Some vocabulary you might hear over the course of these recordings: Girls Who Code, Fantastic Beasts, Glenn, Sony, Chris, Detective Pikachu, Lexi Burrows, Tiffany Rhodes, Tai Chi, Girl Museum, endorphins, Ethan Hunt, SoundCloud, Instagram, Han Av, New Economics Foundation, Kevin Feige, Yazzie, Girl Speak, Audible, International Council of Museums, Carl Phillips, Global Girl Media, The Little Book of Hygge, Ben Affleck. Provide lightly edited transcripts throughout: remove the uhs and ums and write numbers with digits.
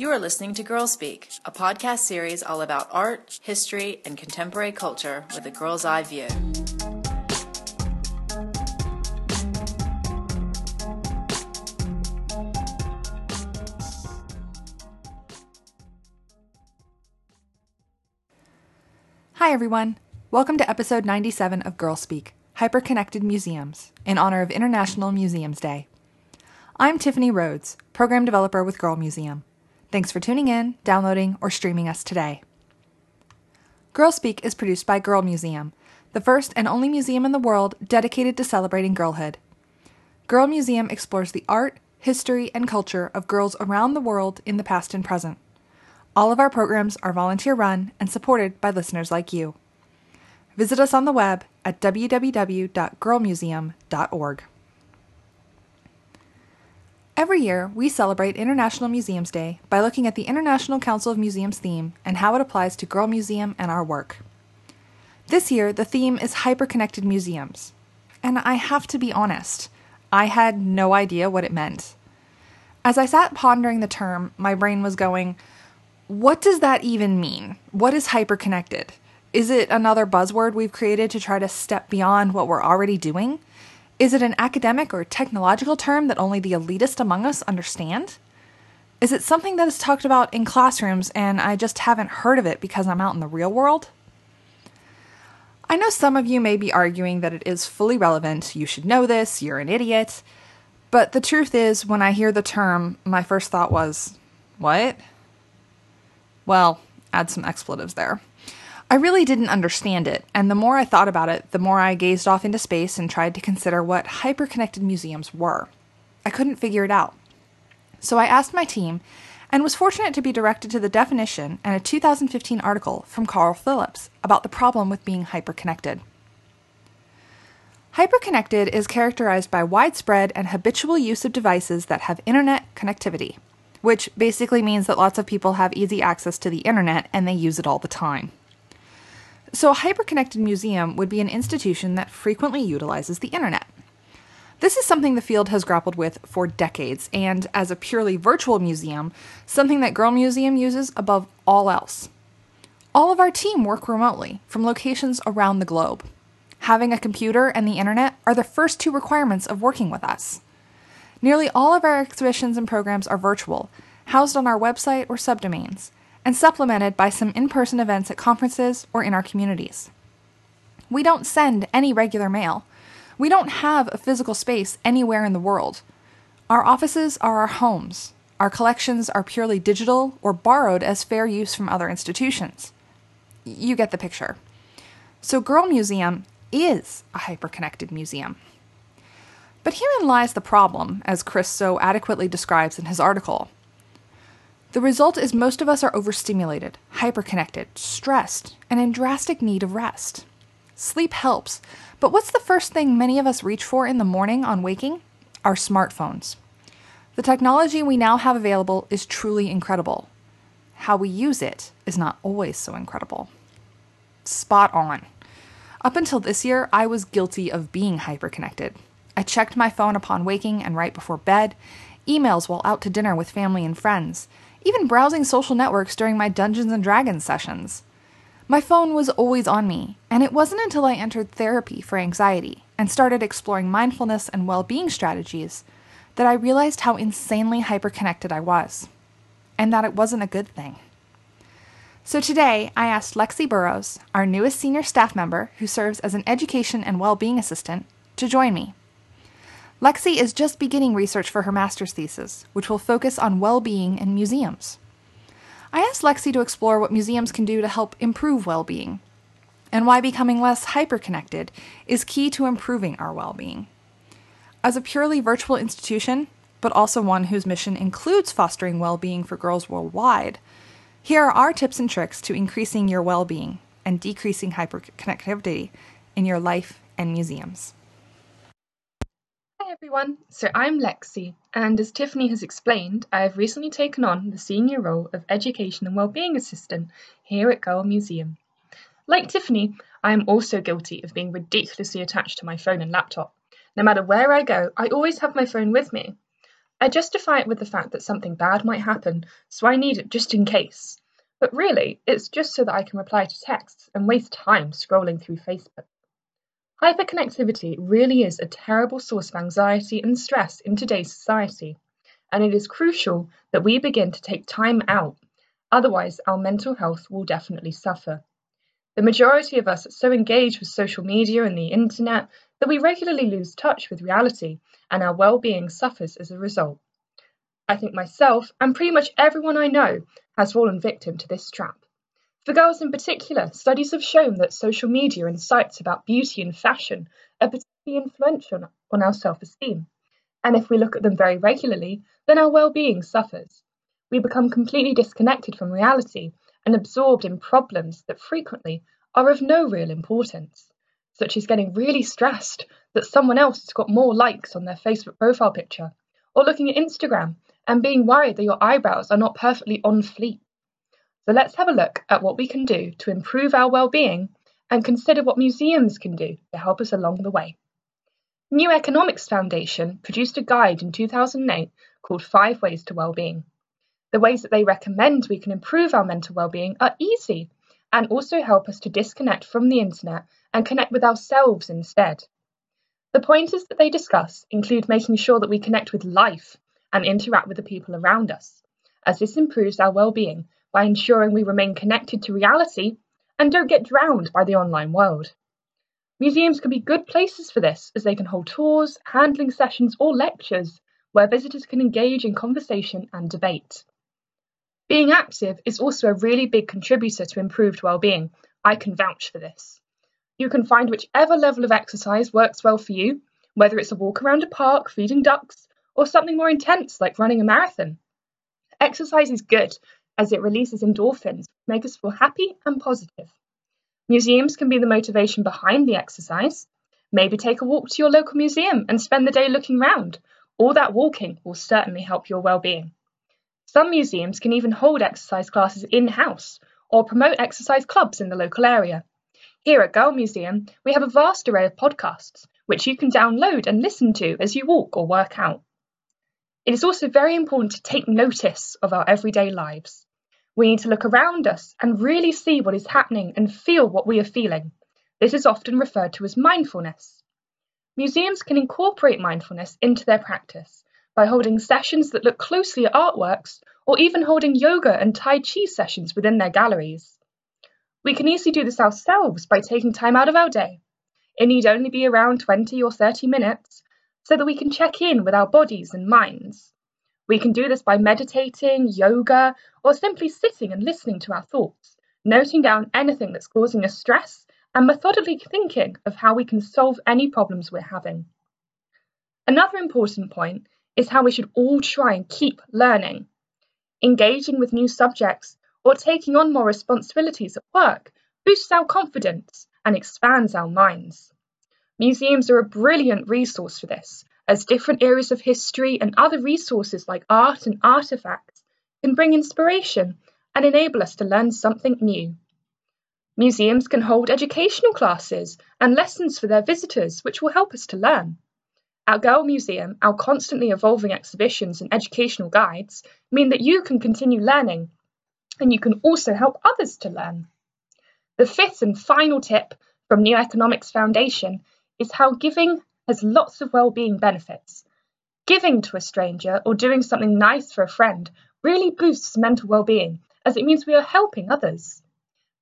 You are listening to Girl Speak, a podcast series all about art, history, and contemporary culture with a girl's eye view. Hi everyone! Welcome to episode 97 of Girl Speak, Hyperconnected Museums, in honor of International Museums Day. I'm Tiffany Rhodes, program developer with Girl Museum. Thanks for tuning in, downloading, or streaming us today. Girl Speak is produced by Girl Museum, the first and only museum in the world dedicated to celebrating girlhood. Girl Museum explores the art, history, and culture of girls around the world in the past and present. All of our programs are volunteer-run and supported by listeners like you. Visit us on the web at www.girlmuseum.org. Every year, we celebrate International Museums Day by looking at the International Council of Museums theme and how it applies to Girl Museum and our work. This year, the theme is Hyperconnected Museums. And I have to be honest, I had no idea what it meant. As I sat pondering the term, my brain was going, what does that even mean? What is hyperconnected? Is it another buzzword we've created to try to step beyond what we're already doing? Is it an academic or technological term that only the elitist among us understand? Is it something that is talked about in classrooms and I just haven't heard of it because I'm out in the real world? I know some of you may be arguing that it is fully relevant, you should know this, you're an idiot, but the truth is, when I hear the term, my first thought was, what? Well, add some expletives there. I really didn't understand it, and the more I thought about it, the more I gazed off into space and tried to consider what hyperconnected museums were. I couldn't figure it out. So I asked my team, and was fortunate to be directed to the definition and a 2015 article from Carl Phillips about the problem with being hyperconnected. Hyperconnected is characterized by widespread and habitual use of devices that have internet connectivity, which basically means that lots of people have easy access to the internet and they use it all the time. So a hyperconnected museum would be an institution that frequently utilizes the internet. This is something the field has grappled with for decades, and as a purely virtual museum, something that Girl Museum uses above all else. All of our team work remotely, from locations around the globe. Having a computer and the internet are the first two requirements of working with us. Nearly all of our exhibitions and programs are virtual, housed on our website or subdomains, and supplemented by some in-person events at conferences or in our communities. We don't send any regular mail. We don't have a physical space anywhere in the world. Our offices are our homes. Our collections are purely digital or borrowed as fair use from other institutions. You get the picture. So Girl Museum is a hyperconnected museum. But herein lies the problem, as Chris so adequately describes in his article. The result is most of us are overstimulated, hyperconnected, stressed, and in drastic need of rest. Sleep helps, but what's the first thing many of us reach for in the morning on waking? Our smartphones. The technology we now have available is truly incredible. How we use it is not always so incredible. Spot on. Up until this year, I was guilty of being hyperconnected. I checked my phone upon waking and right before bed, emails while out to dinner with family and friends, even browsing social networks during my Dungeons & Dragons sessions. My phone was always on me, and it wasn't until I entered therapy for anxiety and started exploring mindfulness and well-being strategies that I realized how insanely hyperconnected I was, and that it wasn't a good thing. So today, I asked Lexi Burrows, our newest senior staff member who serves as an education and well-being assistant, to join me. Lexi is just beginning research for her master's thesis, which will focus on well-being in museums. I asked Lexi to explore what museums can do to help improve well-being, and why becoming less hyperconnected is key to improving our well-being. As a purely virtual institution, but also one whose mission includes fostering well-being for girls worldwide, here are our tips and tricks to increasing your well-being and decreasing hyperconnectivity in your life and museums. Hi everyone, so I'm Lexi, and as Tiffany has explained, I have recently taken on the senior role of Education and Wellbeing Assistant here at Girl Museum. Like Tiffany, I am also guilty of being ridiculously attached to my phone and laptop. No matter where I go, I always have my phone with me. I justify it with the fact that something bad might happen, so I need it just in case. But really, it's just so that I can reply to texts and waste time scrolling through Facebook. Hyperconnectivity really is a terrible source of anxiety and stress in today's society, and it is crucial that we begin to take time out, otherwise our mental health will definitely suffer. The majority of us are so engaged with social media and the internet that we regularly lose touch with reality, and our well-being suffers as a result. I think myself, and pretty much everyone I know, has fallen victim to this trap. For girls in particular, studies have shown that social media and sites about beauty and fashion are particularly influential on our self-esteem. And if we look at them very regularly, then our well-being suffers. We become completely disconnected from reality and absorbed in problems that frequently are of no real importance, such as getting really stressed that someone else has got more likes on their Facebook profile picture, or looking at Instagram and being worried that your eyebrows are not perfectly on fleek. So let's have a look at what we can do to improve our well-being and consider what museums can do to help us along the way. New Economics Foundation produced a guide in 2008 called 5 Ways to Wellbeing. The ways that they recommend we can improve our mental well-being are easy and also help us to disconnect from the internet and connect with ourselves instead. The pointers that they discuss include making sure that we connect with life and interact with the people around us, as this improves our well-being by ensuring we remain connected to reality and don't get drowned by the online world. Museums can be good places for this, as they can hold tours, handling sessions or lectures where visitors can engage in conversation and debate. Being active is also a really big contributor to improved well-being. I can vouch for this. You can find whichever level of exercise works well for you, whether it's a walk around a park, feeding ducks, or something more intense like running a marathon. Exercise is good as it releases endorphins, make us feel happy and positive. Museums can be the motivation behind the exercise. Maybe take a walk to your local museum and spend the day looking round. All that walking will certainly help your well-being. Some museums can even hold exercise classes in-house or promote exercise clubs in the local area. Here at Girl Museum, we have a vast array of podcasts, which you can download and listen to as you walk or work out. It is also very important to take notice of our everyday lives. We need to look around us and really see what is happening and feel what we are feeling. This is often referred to as mindfulness. Museums can incorporate mindfulness into their practice by holding sessions that look closely at artworks, or even holding yoga and Tai Chi sessions within their galleries. We can easily do this ourselves by taking time out of our day. It need only be around 20 or 30 minutes so that we can check in with our bodies and minds. We can do this by meditating, yoga, or simply sitting and listening to our thoughts, noting down anything that's causing us stress, and methodically thinking of how we can solve any problems we're having. Another important point is how we should all try and keep learning. Engaging with new subjects or taking on more responsibilities at work boosts our confidence and expands our minds. Museums are a brilliant resource for this, as different areas of history and other resources like art and artefacts can bring inspiration and enable us to learn something new. Museums can hold educational classes and lessons for their visitors, which will help us to learn. At Girl Museum, our constantly evolving exhibitions and educational guides mean that you can continue learning, and you can also help others to learn. The fifth and final tip from New Economics Foundation is how giving has lots of well-being benefits. Giving to a stranger or doing something nice for a friend really boosts mental well-being, as it means we are helping others.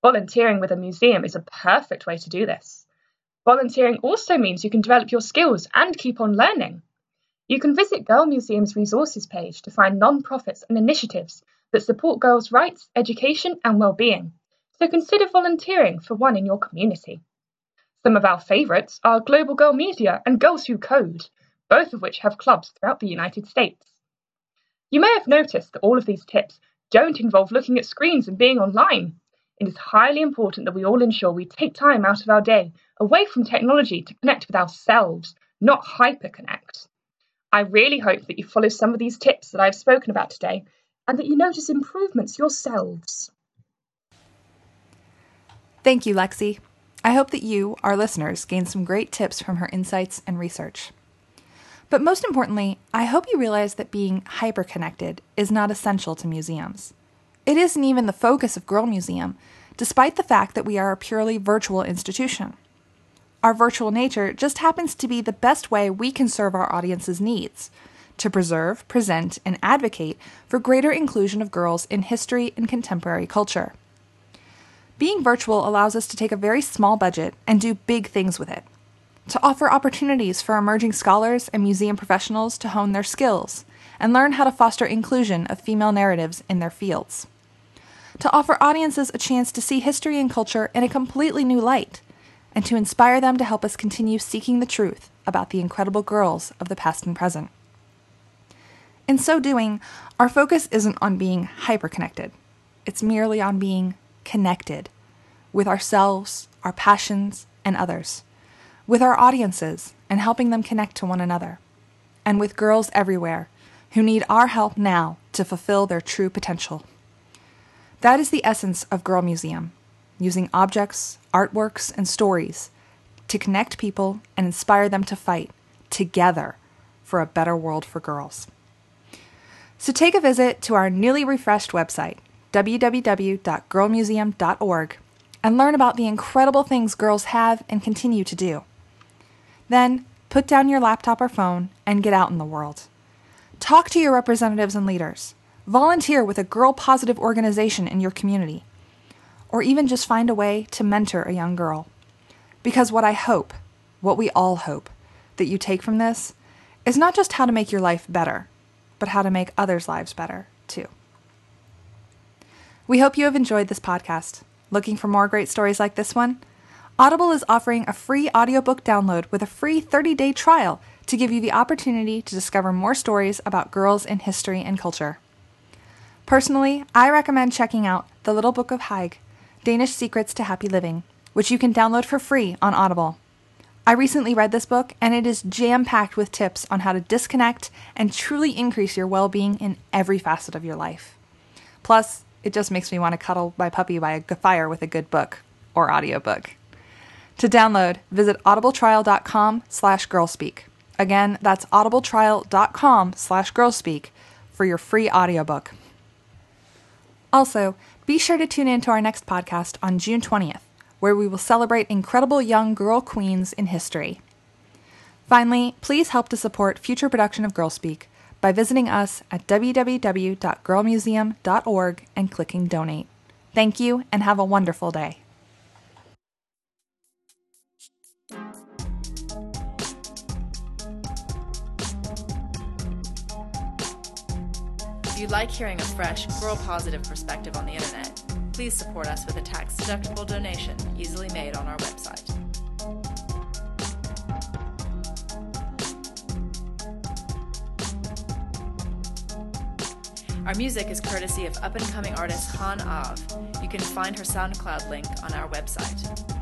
Volunteering with a museum is a perfect way to do this. Volunteering also means you can develop your skills and keep on learning. You can visit Girl Museum's resources page to find non-profits and initiatives that support girls' rights, education and well-being, so consider volunteering for one in your community. Some of our favourites are Global Girl Media and Girls Who Code, both of which have clubs throughout the United States. You may have noticed that all of these tips don't involve looking at screens and being online. It is highly important that we all ensure we take time out of our day, away from technology, to connect with ourselves, not hyperconnect. I really hope that you follow some of these tips that I've spoken about today and that you notice improvements yourselves. Thank you, Lexi. I hope that you, our listeners, gained some great tips from her insights and research. But most importantly, I hope you realize that being hyper-connected is not essential to museums. It isn't even the focus of Girl Museum, despite the fact that we are a purely virtual institution. Our virtual nature just happens to be the best way we can serve our audience's needs, to preserve, present, and advocate for greater inclusion of girls in history and contemporary culture. Being virtual allows us to take a very small budget and do big things with it, to offer opportunities for emerging scholars and museum professionals to hone their skills and learn how to foster inclusion of female narratives in their fields, to offer audiences a chance to see history and culture in a completely new light, and to inspire them to help us continue seeking the truth about the incredible girls of the past and present. In so doing, our focus isn't on being hyper-connected. It's merely on being connected with ourselves, our passions, and others, with our audiences and helping them connect to one another, and with girls everywhere who need our help now to fulfill their true potential. That is the essence of Girl Museum, using objects, artworks, and stories to connect people and inspire them to fight together for a better world for girls. So take a visit to our newly refreshed website, www.girlmuseum.org, and learn about the incredible things girls have and continue to do. Then, put down your laptop or phone and get out in the world. Talk to your representatives and leaders. Volunteer with a girl-positive organization in your community. Or even just find a way to mentor a young girl. Because what I hope, what we all hope, that you take from this is not just how to make your life better, but how to make others' lives better, too. We hope you have enjoyed this podcast. Looking for more great stories like this one? Audible is offering a free audiobook download with a free 30-day trial to give you the opportunity to discover more stories about girls in history and culture. Personally, I recommend checking out The Little Book of Hygge, Danish Secrets to Happy Living, which you can download for free on Audible. I recently read this book, and it is jam-packed with tips on how to disconnect and truly increase your well-being in every facet of your life. Plus, it just makes me want to cuddle my puppy by a fire with a good book or audiobook. To download, visit audibletrial.com/girlspeak. Again, that's audibletrial.com/girlspeak for your free audiobook. Also, be sure to tune in to our next podcast on June 20th. Where we will celebrate incredible young girl queens in history. Finally, please help to support future production of Girl Speak by visiting us at www.girlmuseum.org and clicking Donate. Thank you, and have a wonderful day. If you like hearing a fresh, girl-positive perspective on the internet, please support us with a tax-deductible donation easily made on our website. Our music is courtesy of up-and-coming artist Han Av. You can find her SoundCloud link on our website.